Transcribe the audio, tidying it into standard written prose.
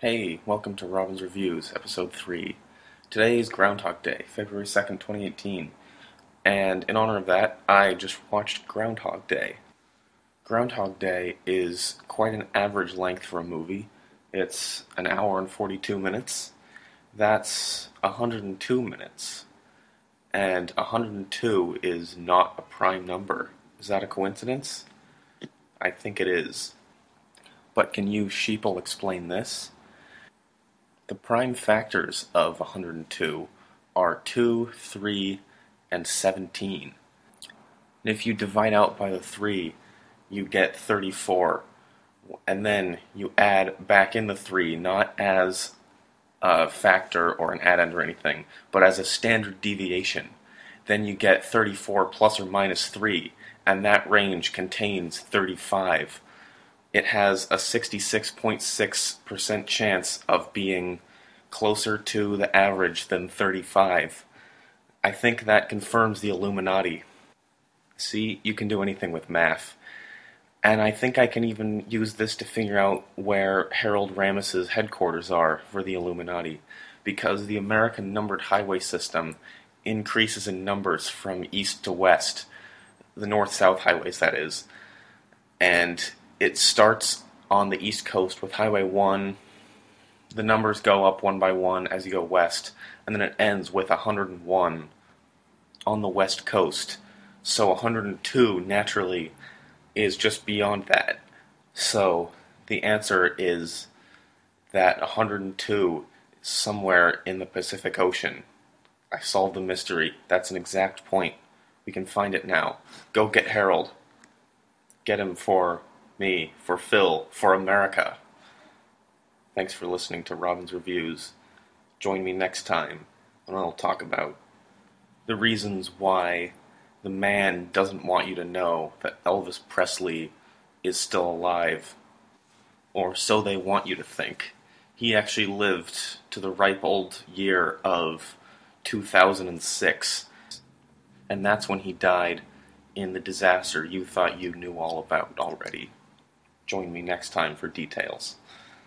Hey, welcome to Robin's Reviews, Episode 3. Today is Groundhog Day, February 2nd, 2018, and in honor of that, I just watched Groundhog Day. Groundhog Day is quite an average length for a movie. It's an hour and 42 minutes. That's 102 minutes, and 102 is not a prime number. Is that a coincidence? I think it is. But can you sheeple explain this? The prime factors of 102 are 2, 3, and 17. And if you divide out by the 3, you get 34. And then you add back in the 3, not as a factor or an add-end or anything, but as a standard deviation. Then you get 34 plus or minus 3, and that range contains 35. It has a 66.6% chance of being closer to the average than 35. I think that confirms the Illuminati. See, you can do anything with math. And I think I can even use this to figure out where Harold Ramis' headquarters are for the Illuminati, because the American numbered highway system increases in numbers from east to west, the north-south highways, that is, and it starts on the East Coast with Highway 1, the numbers go up one by one as you go west, and then it ends with 101 on the West Coast. So 102, naturally, is just beyond that. So the answer is that 102 is somewhere in the Pacific Ocean. I solved the mystery. That's an exact point. We can find it now. Go get Harold. Get him for me, for Phil, for America. Thanks for listening to Robin's Reviews. Join me next time when I'll talk about the reasons why the man doesn't want you to know that Elvis Presley is still alive, or so they want you to think. He actually lived to the ripe old year of 2006, and that's when he died in the disaster you thought you knew all about already. Join me next time for details.